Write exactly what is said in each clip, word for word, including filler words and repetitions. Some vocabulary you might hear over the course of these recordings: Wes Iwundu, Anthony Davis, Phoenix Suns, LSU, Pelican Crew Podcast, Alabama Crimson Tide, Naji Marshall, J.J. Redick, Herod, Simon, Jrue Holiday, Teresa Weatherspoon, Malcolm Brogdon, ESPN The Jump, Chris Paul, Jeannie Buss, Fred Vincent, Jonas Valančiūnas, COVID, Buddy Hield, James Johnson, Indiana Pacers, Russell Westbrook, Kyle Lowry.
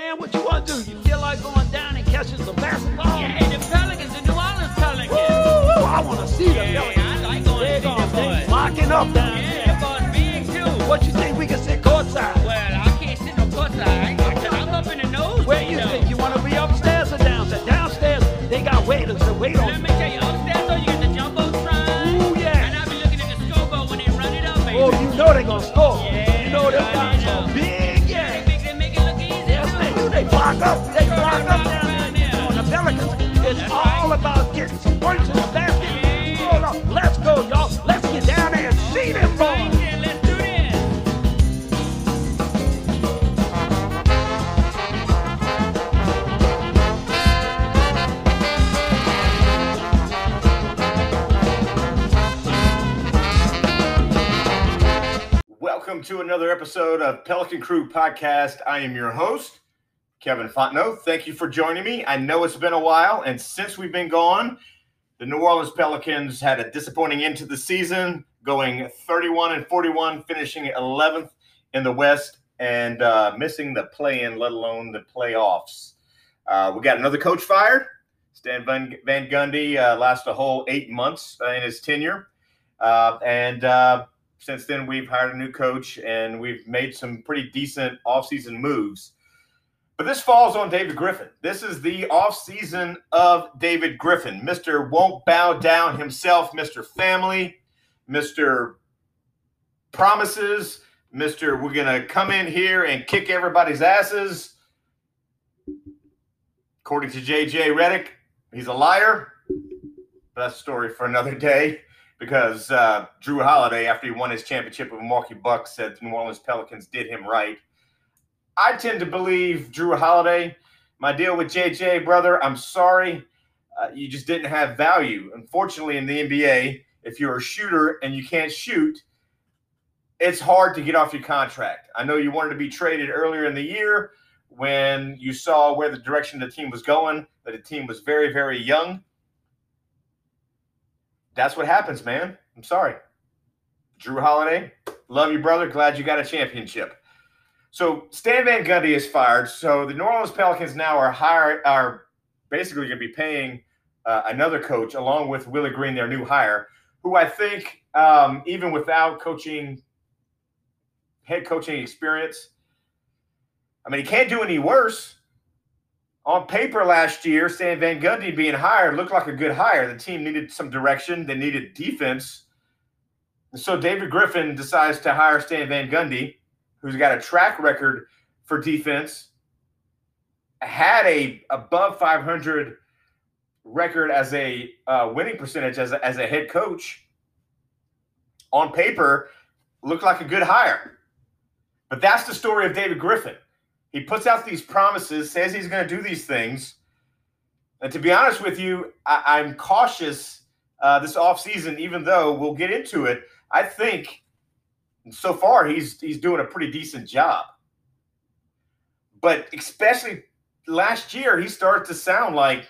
man, what you want to do? You feel like going down and catching some basketball? Yeah, hey, the Pelicans, the New Orleans Pelicans. Woo, woo, I want to see them. Yeah, yeah, I like going They're to see them, boys. Locking up down there. Yeah, going big, too. What you think we can sit courtside? Well, I can't sit no courtside. I'm up in the nose. Where you though. Think? You want to be upstairs or downstairs? Downstairs, they got waiters to wait on. Let me tell you, upstairs, though, you get the jumbo sign. Ooh, yeah. And I be looking at the scoreboard when they run it up, baby. Oh, you know they're going to score. Yeah, you know they're going to score. Block up, they block up down there. On the Pelicans, it's all about getting some points in the basket. Hold up, let's go, y'all. Let's get down there and see them boys. Let's do this. Welcome to another episode of Pelican Crew Podcast. I am your host, Kevin Fontenot. Thank you for joining me. I know it's been a while, and since we've been gone, the New Orleans Pelicans had a disappointing end to the season, going thirty-one and forty-one, finishing eleventh in the West, and uh, missing the play-in, let alone the playoffs. Uh, we got another coach fired. Stan Van, Van Gundy uh, lasted a whole eight months uh, in his tenure, uh, and uh, since then we've hired a new coach, and we've made some pretty decent offseason moves. But this falls on David Griffin. This is the offseason of David Griffin. Mister Won't Bow Down himself, Mister Family, Mister Promises, Mister We're going to come in here and kick everybody's asses. According to J J. Redick, he's a liar. That's a story for another day, because uh, Jrue Holiday, after he won his championship with Milwaukee Bucks, said the New Orleans Pelicans did him right. I tend to believe Jrue Holiday. My deal with J J, brother, I'm sorry. Uh, you just didn't have value. Unfortunately, in the N B A, if you're a shooter and you can't shoot, it's hard to get off your contract. I know you wanted to be traded earlier in the year when you saw where the direction the team was going, that the team was very, very young. That's what happens, man. I'm sorry. Jrue Holiday, love you, brother. Glad you got a championship. So Stan Van Gundy is fired. So the New Orleans Pelicans now are hire, are basically going to be paying uh, another coach along with Willie Green, their new hire, who I think um, even without coaching, head coaching experience, I mean, he can't do any worse. On paper last year, Stan Van Gundy being hired looked like a good hire. The team needed some direction. They needed defense. And so David Griffin decides to hire Stan Van Gundy, who's got a track record for defense, had a above five hundred record as a uh, winning percentage as a, as a head coach. On paper, looked like a good hire. But that's the story of David Griffin. He puts out these promises, says he's going to do these things. And to be honest with you, I, I'm cautious uh, this offseason, even though we'll get into it. I think so far, he's he's doing a pretty decent job. But especially last year, he started to sound like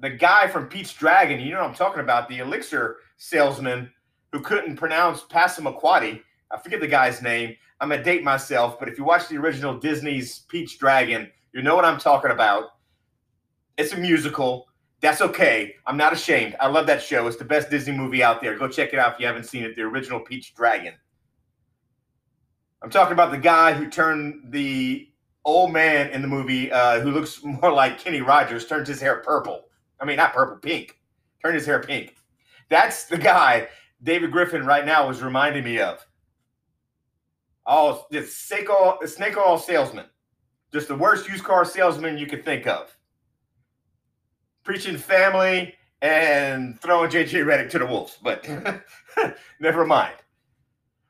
the guy from Pete's Dragon. You know what I'm talking about, the elixir salesman who couldn't pronounce Passamaquoddy. I forget the guy's name. I'm going to date myself, but if you watch the original Disney's Pete's Dragon, you know what I'm talking about. It's a musical. That's okay. I'm not ashamed. I love that show. It's the best Disney movie out there. Go check it out if you haven't seen it, the original Pete's Dragon. I'm talking about the guy who turned the old man in the movie, uh, who looks more like Kenny Rogers, turned his hair purple. I mean, not purple, pink. Turned his hair pink. That's the guy David Griffin right now was reminding me of. Oh, this snake oil, snake oil salesman. Just the worst used car salesman you could think of. Preaching family and throwing J J. Redick to the wolves, but never mind.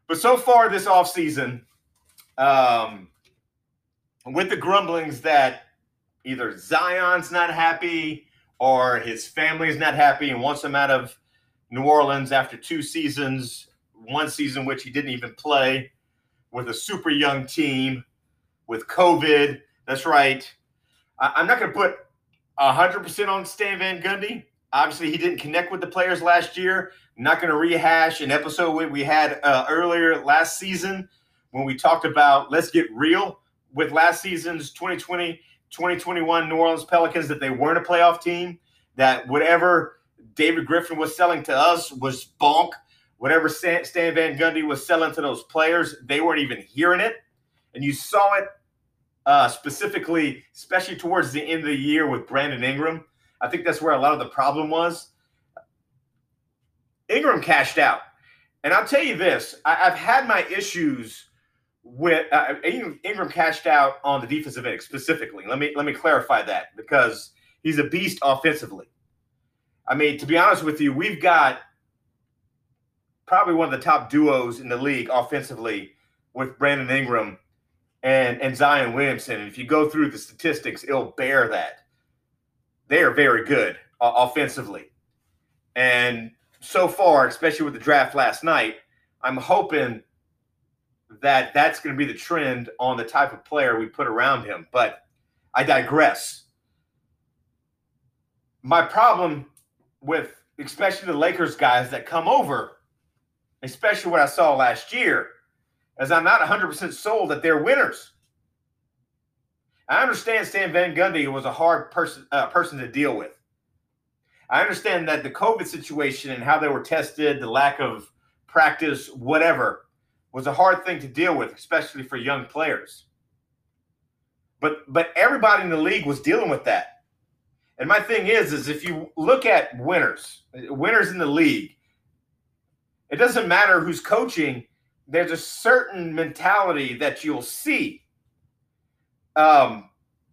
But so far this offseason, um, with the grumblings that either Zion's not happy or his family's not happy and wants him out of New Orleans after two seasons, one season which he didn't even play, with a super young team, with COVID. That's right. I- I'm not going to put one hundred percent on Stan Van Gundy. Obviously, he didn't connect with the players last year. I'm not going to rehash an episode we had uh, earlier last season when we talked about let's get real with last season's twenty twenty, twenty twenty-one New Orleans Pelicans that they weren't a playoff team, that whatever David Griffin was selling to us was bonk. Whatever Stan Van Gundy was selling to those players, they weren't even hearing it. And you saw it uh, specifically, especially towards the end of the year with Brandon Ingram. I think that's where a lot of the problem was. Ingram cashed out. And I'll tell you this, I, I've had my issues with uh, – Ingram, Ingram cashed out on the defensive end specifically. Let me, let me clarify that, because he's a beast offensively. I mean, to be honest with you, we've got – probably one of the top duos in the league offensively with Brandon Ingram and, and Zion Williamson. And if you go through the statistics, it'll bear that. They are very good uh, offensively. And so far, especially with the draft last night, I'm hoping that that's going to be the trend on the type of player we put around him. But I digress. My problem with especially the Lakers guys that come over, especially what I saw last year, as I'm not one hundred percent sold that they're winners. I understand Stan Van Gundy was a hard person uh, person to deal with. I understand that the COVID situation and how they were tested, the lack of practice, whatever, was a hard thing to deal with, especially for young players. But but everybody in the league was dealing with that. And my thing is, is if you look at winners, winners in the league, it doesn't matter who's coaching. There's a certain mentality that you'll see. Um,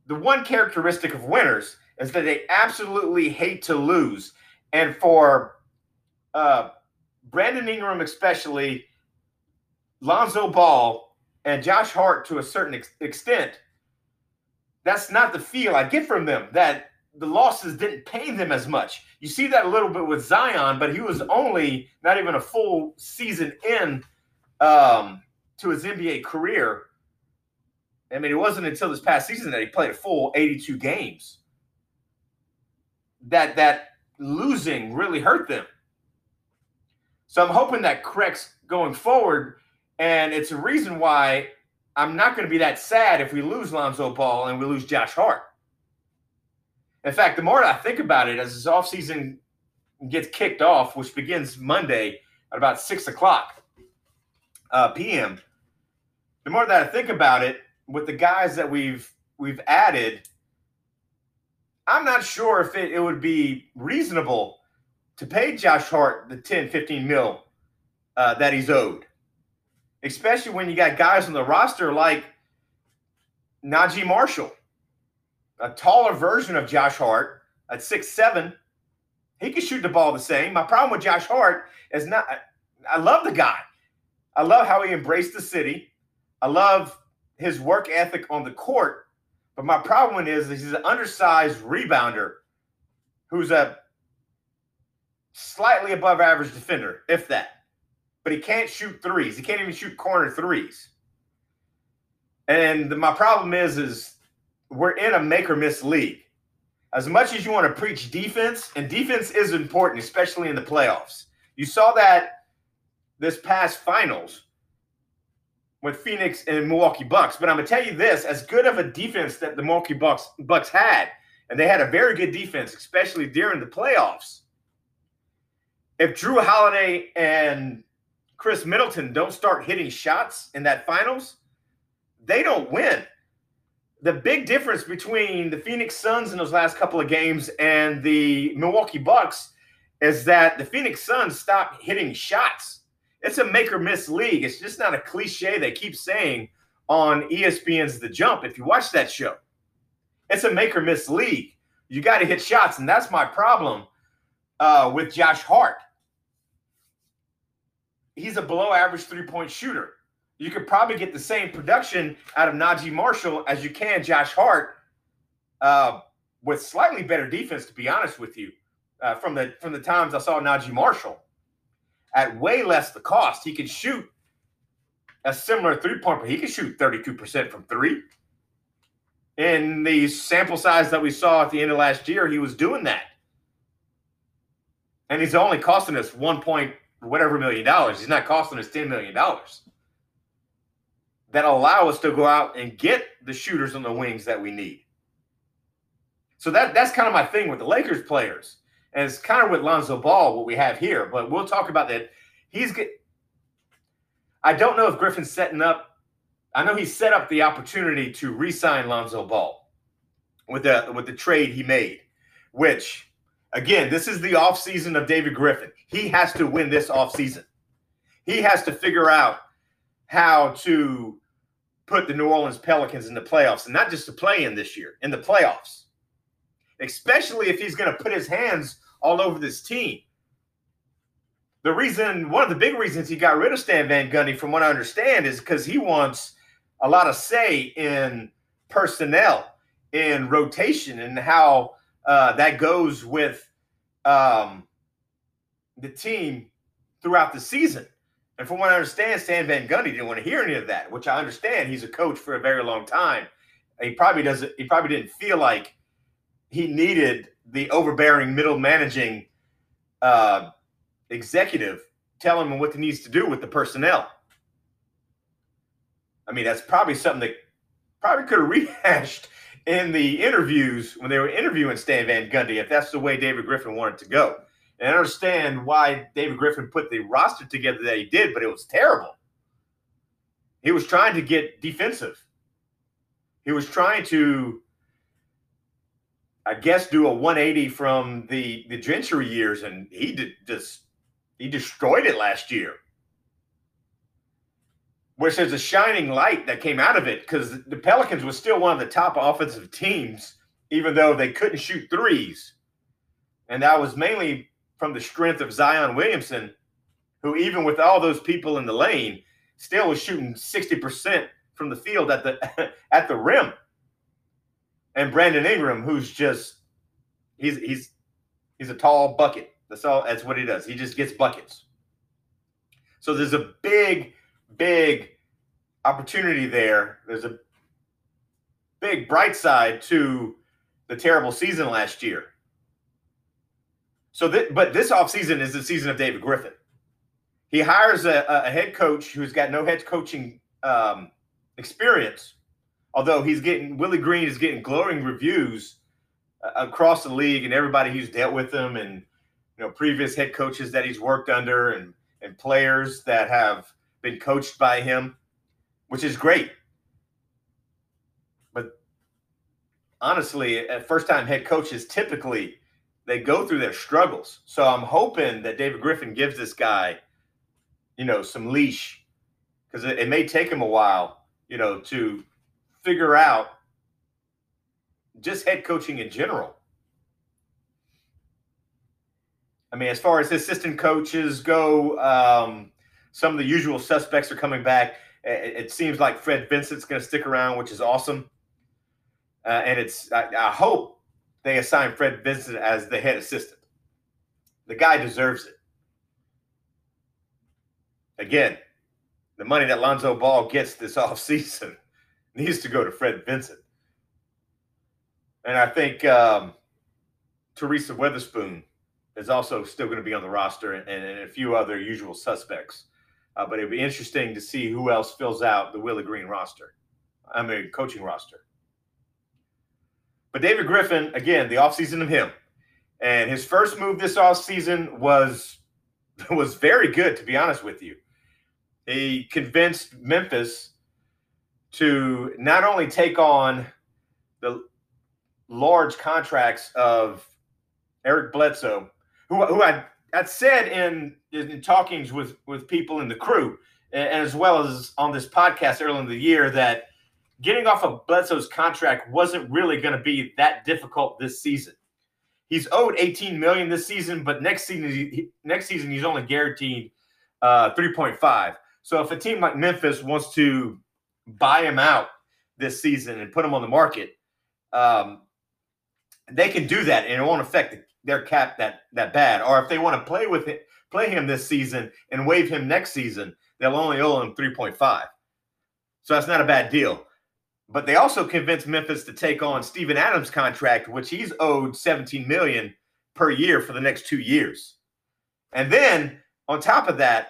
the one characteristic of winners is that they absolutely hate to lose. And for uh, Brandon Ingram especially, Lonzo Ball, and Josh Hart to a certain ex- extent, that's not the feel I get from them, that the losses didn't pay them as much. You see that a little bit with Zion, but he was only not even a full season in um, to his N B A career. I mean, it wasn't until this past season that he played a full eighty-two games. That that losing really hurt them. So I'm hoping that corrects going forward, and it's a reason why I'm not going to be that sad if we lose Lonzo Ball and we lose Josh Hart. In fact, the more I think about it, as this offseason gets kicked off, which begins Monday at about six o'clock uh, p m, the more that I think about it, with the guys that we've we've added, I'm not sure if it, it would be reasonable to pay Josh Hart the ten, fifteen mil uh, that he's owed, especially when you got guys on the roster like Naji Marshall, a taller version of Josh Hart at six seven. He can shoot the ball the same. My problem with Josh Hart is not – I love the guy. I love how he embraced the city. I love his work ethic on the court. But my problem is that he's an undersized rebounder who's a slightly above average defender, if that. But he can't shoot threes. He can't even shoot corner threes. And my problem is is – we're in a make or miss league. As much as you want to preach defense, and defense is important, especially in the playoffs. You saw that this past finals with Phoenix and Milwaukee Bucks. But I'm going to tell you this, as good of a defense that the Milwaukee Bucks, Bucks had, and they had a very good defense, especially during the playoffs, if Jrue Holiday and Chris Middleton don't start hitting shots in that finals, they don't win. The big difference between the Phoenix Suns in those last couple of games and the Milwaukee Bucks is that the Phoenix Suns stopped hitting shots. It's a make or miss league. It's just not a cliche they keep saying on E S P N's The Jump. If you watch that show, it's a make or miss league. You got to hit shots, and that's my problem uh, with Josh Hart. He's a below average three-point shooter. You could probably get the same production out of Naji Marshall as you can Josh Hart uh, with slightly better defense, to be honest with you, uh, from the from the times I saw Naji Marshall at way less the cost. He could shoot a similar three-point, but he could shoot thirty-two percent from three. In the sample size that we saw at the end of last year, he was doing that. And he's only costing us one point whatever million dollars. He's not costing us ten million dollars. that allow us to go out and get the shooters on the wings that we need. So that that's kind of my thing with the Lakers players. And it's kind of with Lonzo Ball, what we have here. But we'll talk about that. He's get, I don't know if Griffin's setting up. I know he set up the opportunity to re-sign Lonzo Ball with the, with the trade he made, which, again, this is the offseason of David Griffin. He has to win this offseason. He has to figure out how to put the New Orleans Pelicans in the playoffs, and not just to play in this year, in the playoffs, especially if he's going to put his hands all over this team. The reason, one of the big reasons he got rid of Stan Van Gundy, from what I understand, is because he wants a lot of say in personnel, in rotation, and how uh, that goes with um, the team throughout the season. And from what I understand, Stan Van Gundy didn't want to hear any of that, which I understand. He's a coach for a very long time. He probably doesn't. He probably didn't feel like he needed the overbearing, middle managing uh, executive telling him what he needs to do with the personnel. I mean, that's probably something that probably could have rehashed in the interviews when they were interviewing Stan Van Gundy, if that's the way David Griffin wanted to go. And I understand why David Griffin put the roster together that he did, but it was terrible. He was trying to get defensive. He was trying to, I guess, do a one eighty from the, the Gentry years, and he did just he destroyed it last year. Which there's a shining light that came out of it, because the Pelicans were still one of the top offensive teams, even though they couldn't shoot threes. And that was mainly from the strength of Zion Williamson, who even with all those people in the lane, still was shooting sixty percent from the field at the at the rim. And Brandon Ingram, who's just he's he's he's a tall bucket. That's all. That's what he does. He just gets buckets. So there's a big, big opportunity there. There's a big bright side to the terrible season last year. So, th- but this offseason is the season of David Griffin. He hires a, a head coach who's got no head coaching um, experience, although he's getting Willie Green is getting glowing reviews uh, across the league, and everybody who's dealt with him, and you know previous head coaches that he's worked under, and and players that have been coached by him, which is great. But honestly, a first-time head coaches typically, they go through their struggles. So I'm hoping that David Griffin gives this guy, you know, some leash, because it, it may take him a while, you know, to figure out just head coaching in general. I mean, as far as assistant coaches go, um, some of the usual suspects are coming back. It, it seems like Fred Vincent's going to stick around, which is awesome. Uh, and it's, I, I hope, they assigned Fred Vincent as the head assistant. The guy deserves it. Again, the money that Lonzo Ball gets this offseason needs to go to Fred Vincent. And I think um, Teresa Weatherspoon is also still going to be on the roster, and, and a few other usual suspects. Uh, but it would be interesting to see who else fills out the Willie Green roster. I mean, coaching roster. But David Griffin, again, the offseason of him. And his first move this offseason was, was very good, to be honest with you. He convinced Memphis to not only take on the large contracts of Eric Bledsoe, who, who I, I said in, in talkings with, with people in the crew, and as well as on this podcast earlier in the year, that getting off of Bledsoe's contract wasn't really going to be that difficult this season. He's owed eighteen million dollars this season, but next season, he, next season he's only guaranteed uh, three point five. So if a team like Memphis wants to buy him out this season and put him on the market, um, they can do that, and it won't affect their cap that that bad. Or if they want to play with it, play him this season and waive him next season, they'll only owe him three point five. So that's not a bad deal. But they also convinced Memphis to take on Steven Adams' contract, which he's owed seventeen million dollars per year for the next two years. And then, on top of that,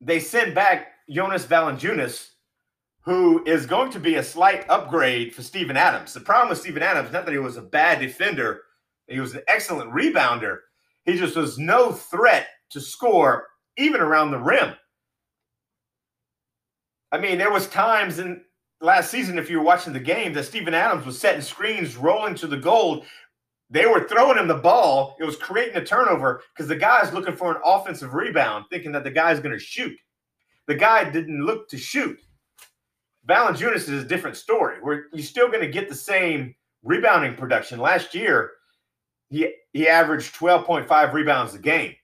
they send back Jonas Valančiūnas, who is going to be a slight upgrade for Steven Adams. The problem with Steven Adams, not that he was a bad defender, he was an excellent rebounder. He just was no threat to score even around the rim. I mean, there was times in last season, if you were watching the game, that Steven Adams was setting screens, rolling to the goal. They were throwing him the ball. It was creating a turnover because the guy's looking for an offensive rebound, thinking that the guy's going to shoot. The guy didn't look to shoot. Valančiūnas is a different story, where you're still going to get the same rebounding production. Last year, he, he averaged twelve point five rebounds a game.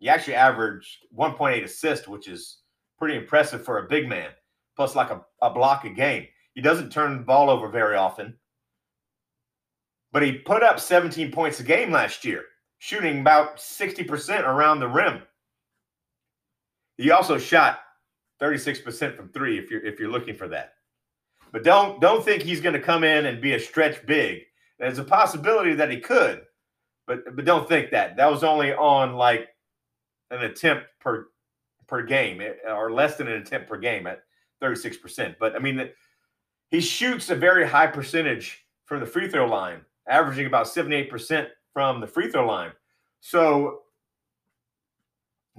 He actually averaged one point eight assists, which is pretty impressive for a big man, plus like a, a block a game. He doesn't turn the ball over very often. But he put up seventeen points a game last year, shooting about sixty percent around the rim. He also shot thirty-six percent from three, if you're if you're looking for that. But don't don't think he's going to come in and be a stretch big. There's a possibility that he could, but but don't think that. That was only on like an attempt per per game, or less than an attempt per game at thirty-six percent. But I mean, he shoots a very high percentage from the free throw line, averaging about seventy-eight percent from the free throw line. So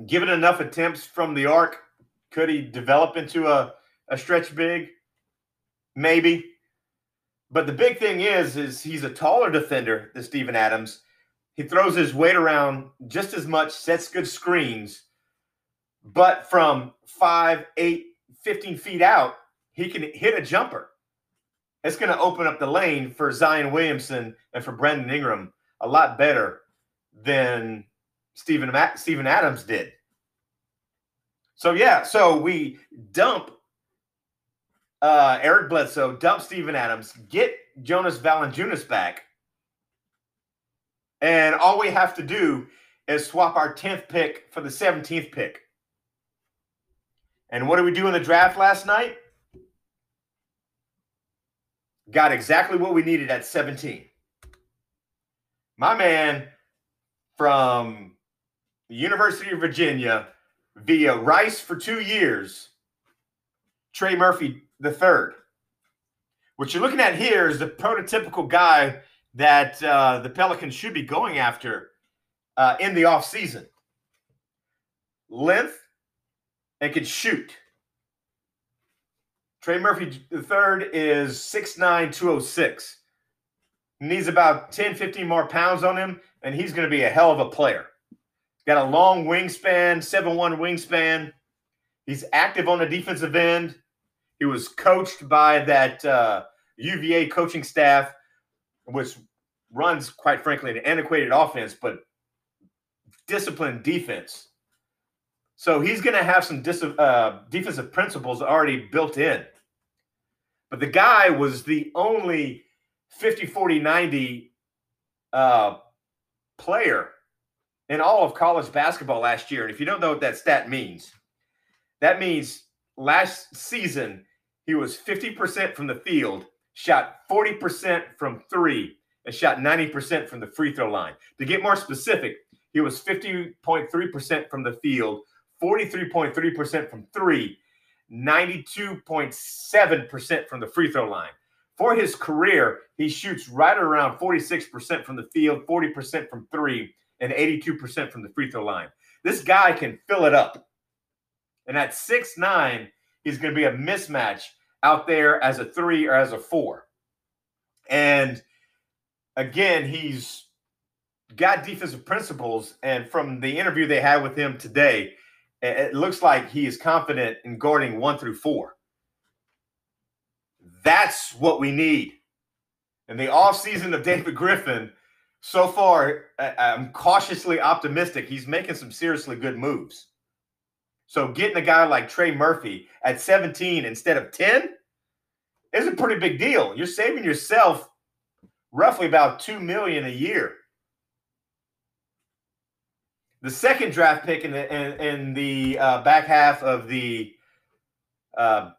given enough attempts from the arc, could he develop into a, a stretch big? Maybe. But the big thing is, is he's a taller defender than Steven Adams. He throws his weight around just as much, sets good screens. But from five, eight, fifteen feet out, he can hit a jumper. It's going to open up the lane for Zion Williamson and for Brandon Ingram a lot better than Steven, Steven Adams did. So, yeah, so we dump uh, Eric Bledsoe, dump Steven Adams, get Jonas Valančiūnas back, and all we have to do is swap our tenth pick for the seventeenth pick. And what did we do in the draft last night? Got exactly what we needed at seventeen. My man from the University of Virginia, via Rice for two years, Trey Murphy the third. What you're looking at here is the prototypical guy that uh, the Pelicans should be going after uh, in the offseason. Length and can shoot. Trey Murphy the third is six nine, two oh six. Needs about ten, fifteen more pounds on him, and he's going to be a hell of a player. Got a long wingspan, seven one wingspan. He's active on the defensive end. He was coached by that uh, U V A coaching staff, which runs, quite frankly, an antiquated offense, but disciplined defense. So he's going to have some dis- uh, defensive principles already built in. But the guy was the only fifty forty ninety uh, player in all of college basketball last year. And if you don't know what that stat means, that means last season he was fifty percent from the field, shot forty percent from three, and shot ninety percent from the free throw line. To get more specific, he was fifty point three percent from the field, forty-three point three percent from three, ninety-two point seven percent from the free throw line. For his career, he shoots right around forty-six percent from the field, forty percent from three, and eighty-two percent from the free throw line. This guy can fill it up. And at six nine, he's going to be a mismatch out there as a three or as a four. And again, he's got defensive principles. And from the interview they had with him today, it looks like he is confident in guarding one through four. That's what we need. In the offseason of David Griffin, so far, I'm cautiously optimistic. He's making some seriously good moves. So getting a guy like Trey Murphy at seventeen instead of ten is a pretty big deal. You're saving yourself roughly about two million dollars a year. The second draft pick in the, in, in the uh, back half of the uh,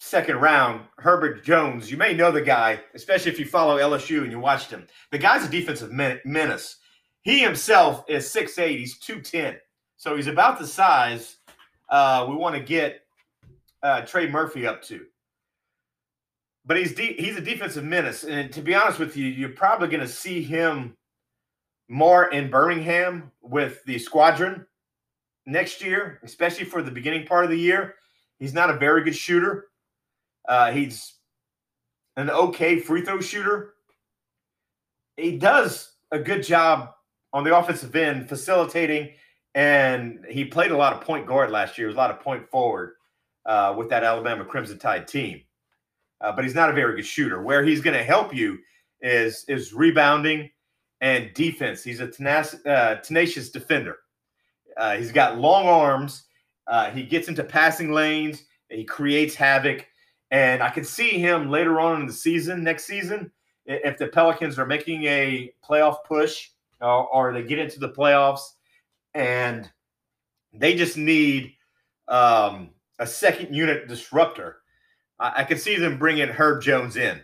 second round, Herbert Jones. You may know the guy, especially if you follow L S U and you watched him. The guy's a defensive men- menace. He himself is six eight. He's two ten. So he's about the size uh, we want to get uh, Trey Murphy up to. But he's de- he's a defensive menace. And to be honest with you, you're probably going to see him more in Birmingham with the squadron next year, especially for the beginning part of the year. He's not a very good shooter. Uh, he's an okay free throw shooter. He does a good job on the offensive end facilitating, and he played a lot of point guard last year. It was a lot of point forward uh, with that Alabama Crimson Tide team. Uh, but he's not a very good shooter. Where he's going to help you is is rebounding and defense. He's a tenacious, uh, tenacious defender. Uh, he's got long arms. Uh, he gets into passing lanes. He creates havoc. And I could see him later on in the season, next season, if the Pelicans are making a playoff push or, or they get into the playoffs and they just need um, a second unit disruptor. I, I could see them bringing Herb Jones in.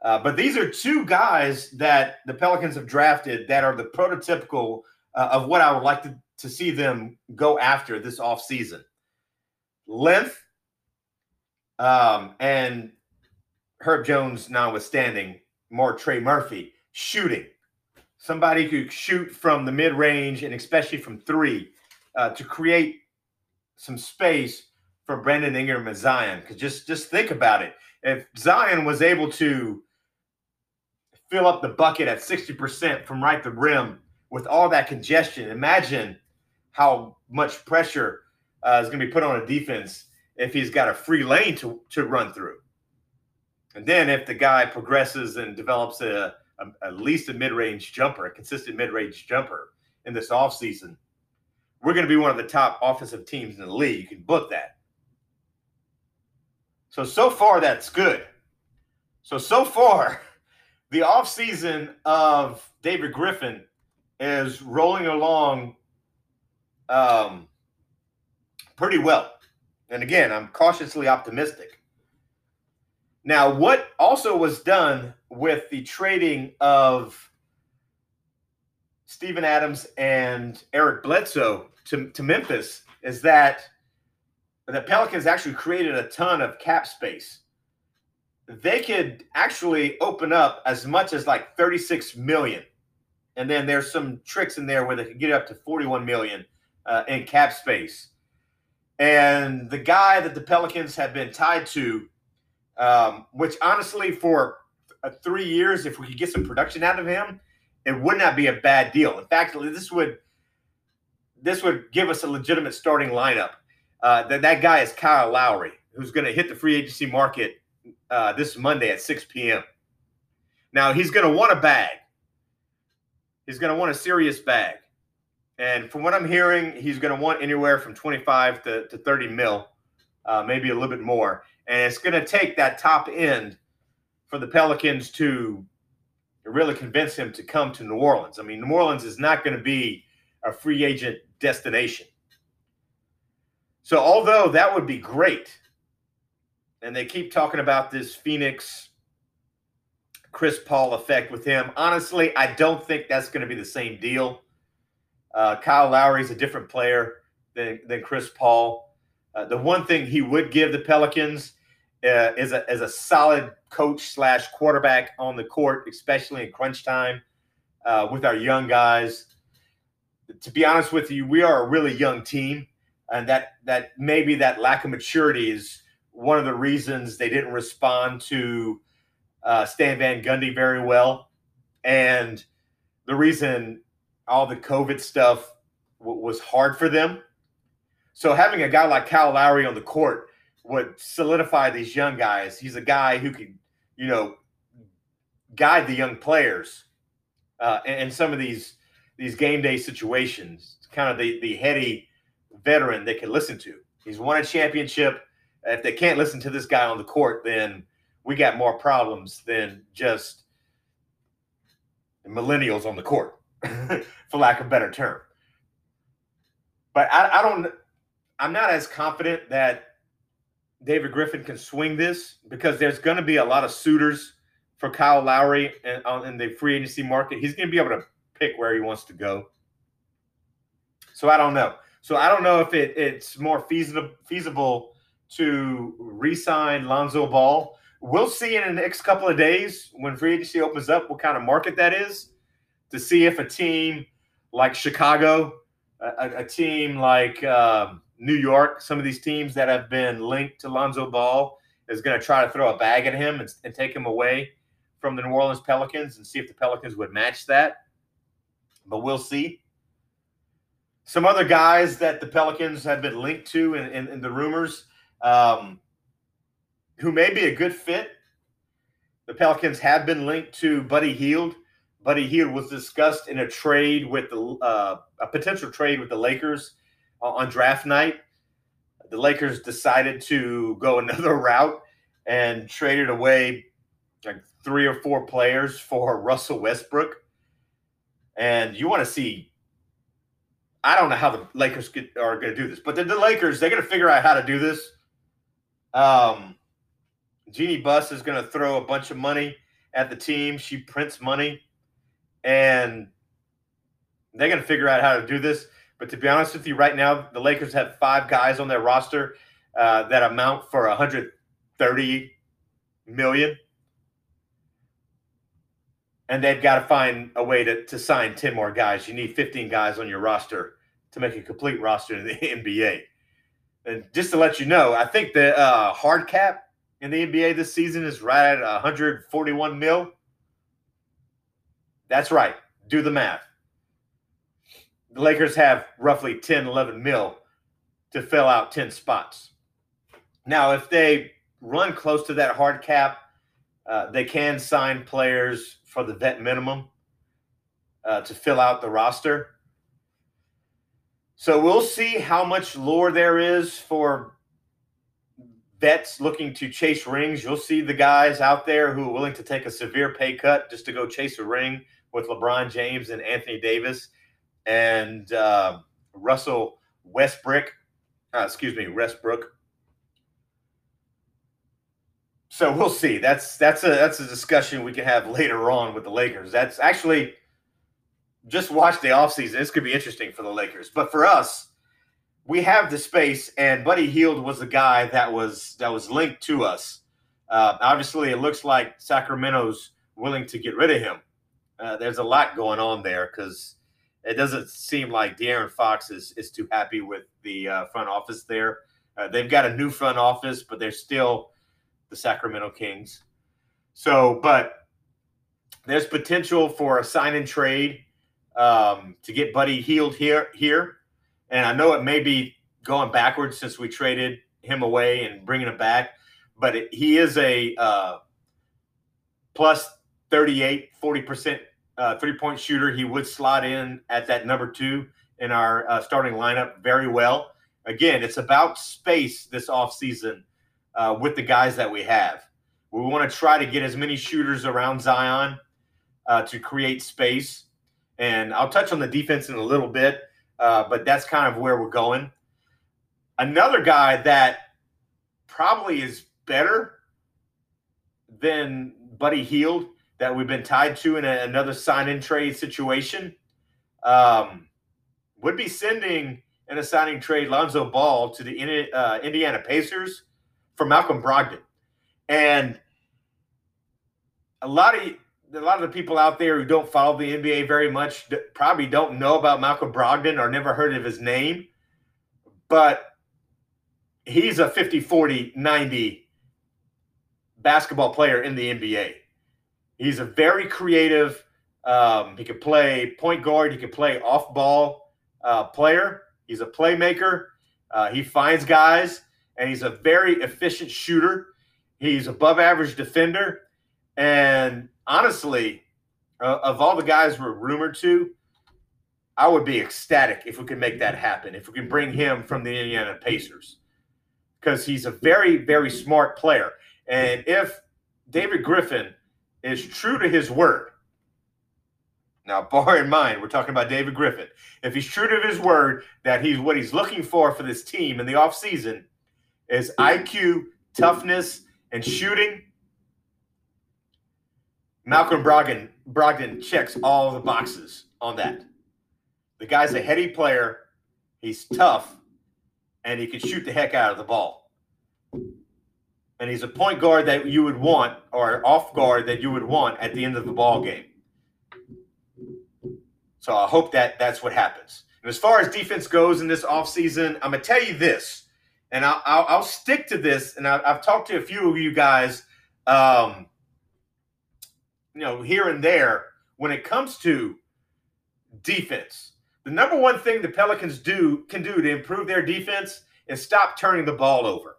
Uh, but these are two guys that the Pelicans have drafted that are the prototypical uh, of what I would like to, to see them go after this offseason. Length. Um, and Herb Jones, notwithstanding, more Trey Murphy shooting. Somebody who could shoot from the mid-range and especially from three uh, to create some space for Brandon Ingram and Zion. Because just, just think about it. If Zion was able to fill up the bucket at sixty percent from right the rim with all that congestion, imagine how much pressure uh, is going to be put on a defense if he's got a free lane to, to run through. And then if the guy progresses and develops a, a at least a mid-range jumper, a consistent mid-range jumper in this offseason, we're going to be one of the top offensive teams in the league. You can book that. So, so far, that's good. So, so far, the offseason of David Griffin is rolling along um, pretty well. And again, I'm cautiously optimistic. Now, what also was done with the trading of Steven Adams and Eric Bledsoe to, to Memphis is that the Pelicans actually created a ton of cap space. They could actually open up as much as like thirty-six million dollars. And then there's some tricks in there where they could get up to forty-one million dollars uh, in cap space. And the guy that the Pelicans have been tied to, um, which honestly for uh, three years, if we could get some production out of him, it would not be a bad deal. In fact, this would this would give us a legitimate starting lineup. Uh, that that guy is Kyle Lowry, who's going to hit the free agency market uh, this Monday at six p.m. Now, he's going to want a bag. He's going to want a serious bag. And from what I'm hearing, he's going to want anywhere from twenty-five to, to thirty mil, uh, maybe a little bit more. And it's going to take that top end for the Pelicans to really convince him to come to New Orleans. I mean, New Orleans is not going to be a free agent destination. So although that would be great, and they keep talking about this Phoenix Chris Paul effect with him, honestly, I don't think that's going to be the same deal. Uh, Kyle Lowry is a different player than, than Chris Paul. Uh, the one thing he would give the Pelicans uh, is, a, is a solid coach slash quarterback on the court, especially in crunch time uh, with our young guys. To be honest with you, we are a really young team, and that that maybe that lack of maturity is one of the reasons they didn't respond to uh, Stan Van Gundy very well, and the reason all the COVID stuff w- was hard for them. So having a guy like Kyle Lowry on the court would solidify these young guys. He's a guy who can, you know, guide the young players uh, in, in some of these these game day situations. It's kind of the, the heady veteran they can listen to. He's won a championship. If they can't listen to this guy on the court, then we got more problems than just millennials on the court. For lack of a better term. But I, I don't, I'm not as confident that David Griffin can swing this because there's going to be a lot of suitors for Kyle Lowry in, in the free agency market. He's going to be able to pick where he wants to go. So I don't know. So I don't know if it, it's more feasible feasible to re-sign Lonzo Ball. We'll see in the next couple of days when free agency opens up what kind of market that is, to see if a team like Chicago, a, a team like uh, New York, some of these teams that have been linked to Lonzo Ball is going to try to throw a bag at him and, and take him away from the New Orleans Pelicans and see if the Pelicans would match that. But we'll see. Some other guys that the Pelicans have been linked to in, in, in the rumors um, who may be a good fit. The Pelicans have been linked to Buddy Hield. Buddy Hield was discussed in a trade with the uh, a potential trade with the Lakers on draft night. The Lakers decided to go another route and traded away like three or four players for Russell Westbrook. And you want to see, I don't know how the Lakers get, are going to do this, but the, the Lakers, they're going to figure out how to do this. Um, Jeannie Buss is going to throw a bunch of money at the team. She prints money, and they're going to figure out how to do this. But to be honest with you, right now, the Lakers have five guys on their roster uh, that amount for one hundred thirty million dollars. And they've got to find a way to, to sign ten more guys. You need fifteen guys on your roster to make a complete roster in the N B A. And just to let you know, I think the uh, hard cap in the N B A this season is right at one hundred forty-one mil. That's right. Do the math. The Lakers have roughly ten, eleven mil to fill out ten spots. Now, if they run close to that hard cap, uh, they can sign players for the vet minimum uh, to fill out the roster. So we'll see how much lure there is for vets looking to chase rings. You'll see the guys out there who are willing to take a severe pay cut just to go chase a ring with LeBron James and Anthony Davis and uh, Russell Westbrook. Uh, excuse me, Westbrook. So we'll see. That's that's a that's a discussion we can have later on with the Lakers. That's actually just watch the offseason. This could be interesting for the Lakers. But for us, we have the space, and Buddy Hield was the guy that was that was linked to us. Uh, obviously, it looks like Sacramento's willing to get rid of him. Uh, there's a lot going on there because it doesn't seem like De'Aaron Fox is is too happy with the uh, front office there. Uh, they've got a new front office, but they're still the Sacramento Kings. So, but there's potential for a sign and trade um, to get Buddy Hield here, here. And I know it may be going backwards since we traded him away and bringing him back, but it, he is a uh, plus thirty-eight, forty percent uh, three-point shooter. He would slot in at that number two in our uh, starting lineup very well. Again, it's about space this offseason. Uh, with the guys that we have, we want to try to get as many shooters around Zion uh, to create space. And I'll touch on the defense in a little bit, uh, but that's kind of where we're going. Another guy that probably is better than Buddy Hield that we've been tied to in a, another sign-in trade situation um, would be sending in a signing trade Lonzo Ball to the uh, Indiana Pacers for Malcolm Brogdon. And a lot of a lot of the people out there who don't follow the N B A very much probably don't know about Malcolm Brogdon or never heard of his name, but he's a fifty, forty, ninety basketball player in the N B A. He's a very creative. Um, he can play point guard. He can play off-ball uh, player. He's a playmaker. Uh, he finds guys. And he's a very efficient shooter. He's above average defender. And honestly, uh, of all the guys we're rumored to, I would be ecstatic if we could make that happen, if we can bring him from the Indiana Pacers. Because he's a very, very smart player. And if David Griffin is true to his word, now bear in mind, we're talking about David Griffin. If he's true to his word that he's what he's looking for for this team in the offseason is I Q, toughness, and shooting, Malcolm Brogdon, Brogdon checks all the boxes on that. The guy's a heady player. He's tough, and he can shoot the heck out of the ball. And he's a point guard that you would want, or off guard that you would want at the end of the ball game. So I hope that that's what happens. And as far as defense goes in this offseason, I'm going to tell you this, and I'll, I'll, I'll stick to this. And I, I've talked to a few of you guys, um, you know, here and there when it comes to defense. The number one thing the Pelicans do can do to improve their defense is stop turning the ball over.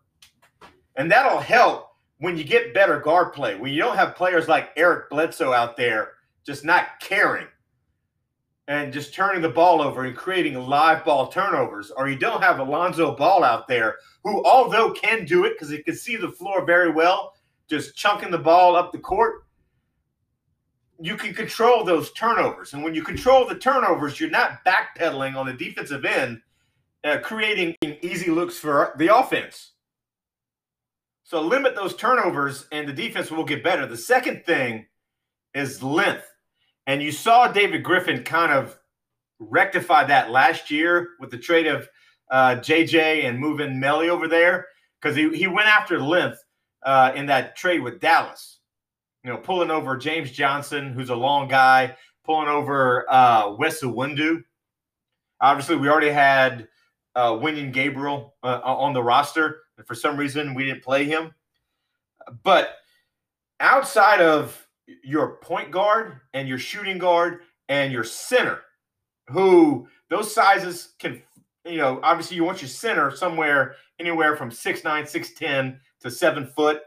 And that'll help when you get better guard play, when you don't have players like Eric Bledsoe out there just not caring and just turning the ball over and creating live ball turnovers, or you don't have Lonzo Ball out there who, although can do it because he can see the floor very well, just chunking the ball up the court, you can control those turnovers. And when you control the turnovers, you're not backpedaling on the defensive end, uh, creating easy looks for the offense. So limit those turnovers, and the defense will get better. The second thing is length. And you saw David Griffin kind of rectify that last year with the trade of uh, J J and moving Melly over there, because he, he went after length uh, in that trade with Dallas. You know, pulling over James Johnson, who's a long guy, pulling over uh, Wes Iwundu. Obviously, we already had uh, Wenyen Gabriel uh, on the roster, and for some reason, we didn't play him. But outside of your point guard and your shooting guard and your center, who those sizes can, you know, obviously you want your center somewhere anywhere from six nine, six ten to seven foot.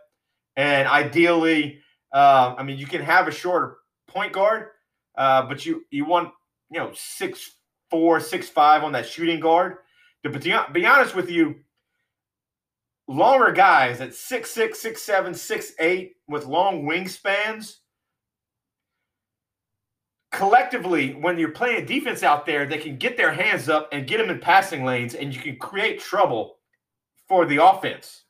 And ideally, uh, I mean, you can have a shorter point guard, uh, but you, you want, you know, six four, six five on that shooting guard. But to be honest with you, longer guys at six six, six seven, six eight with long wingspans, collectively, when you're playing defense out there, they can get their hands up and get them in passing lanes, and you can create trouble for the offense.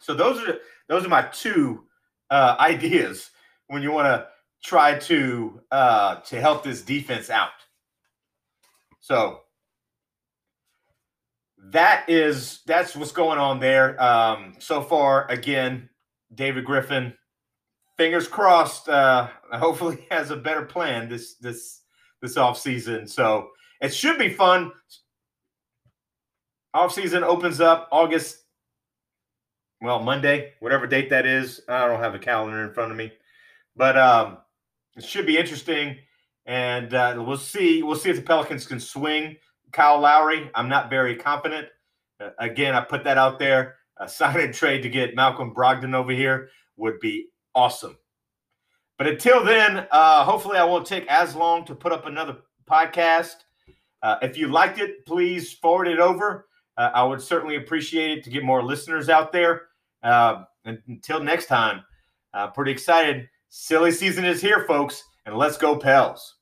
So those are those are my two uh, ideas when you want to try to uh, to help this defense out. So that is that's what's going on there um, so far. Again, David Griffin, fingers crossed, uh, hopefully has a better plan this this this offseason. So it should be fun. Offseason opens up August, well, Monday, whatever date that is. I don't have a calendar in front of me. But um, it should be interesting, and uh, we'll see. We'll see if the Pelicans can swing Kyle Lowry. I'm not very confident. Uh, again, I put that out there. A sign and trade to get Malcolm Brogdon over here would be awesome. But until then, uh, hopefully I won't take as long to put up another podcast. Uh, if you liked it, please forward it over. Uh, I would certainly appreciate it to get more listeners out there. Uh, and until next time, uh, pretty excited. Silly season is here, folks, and let's go Pels.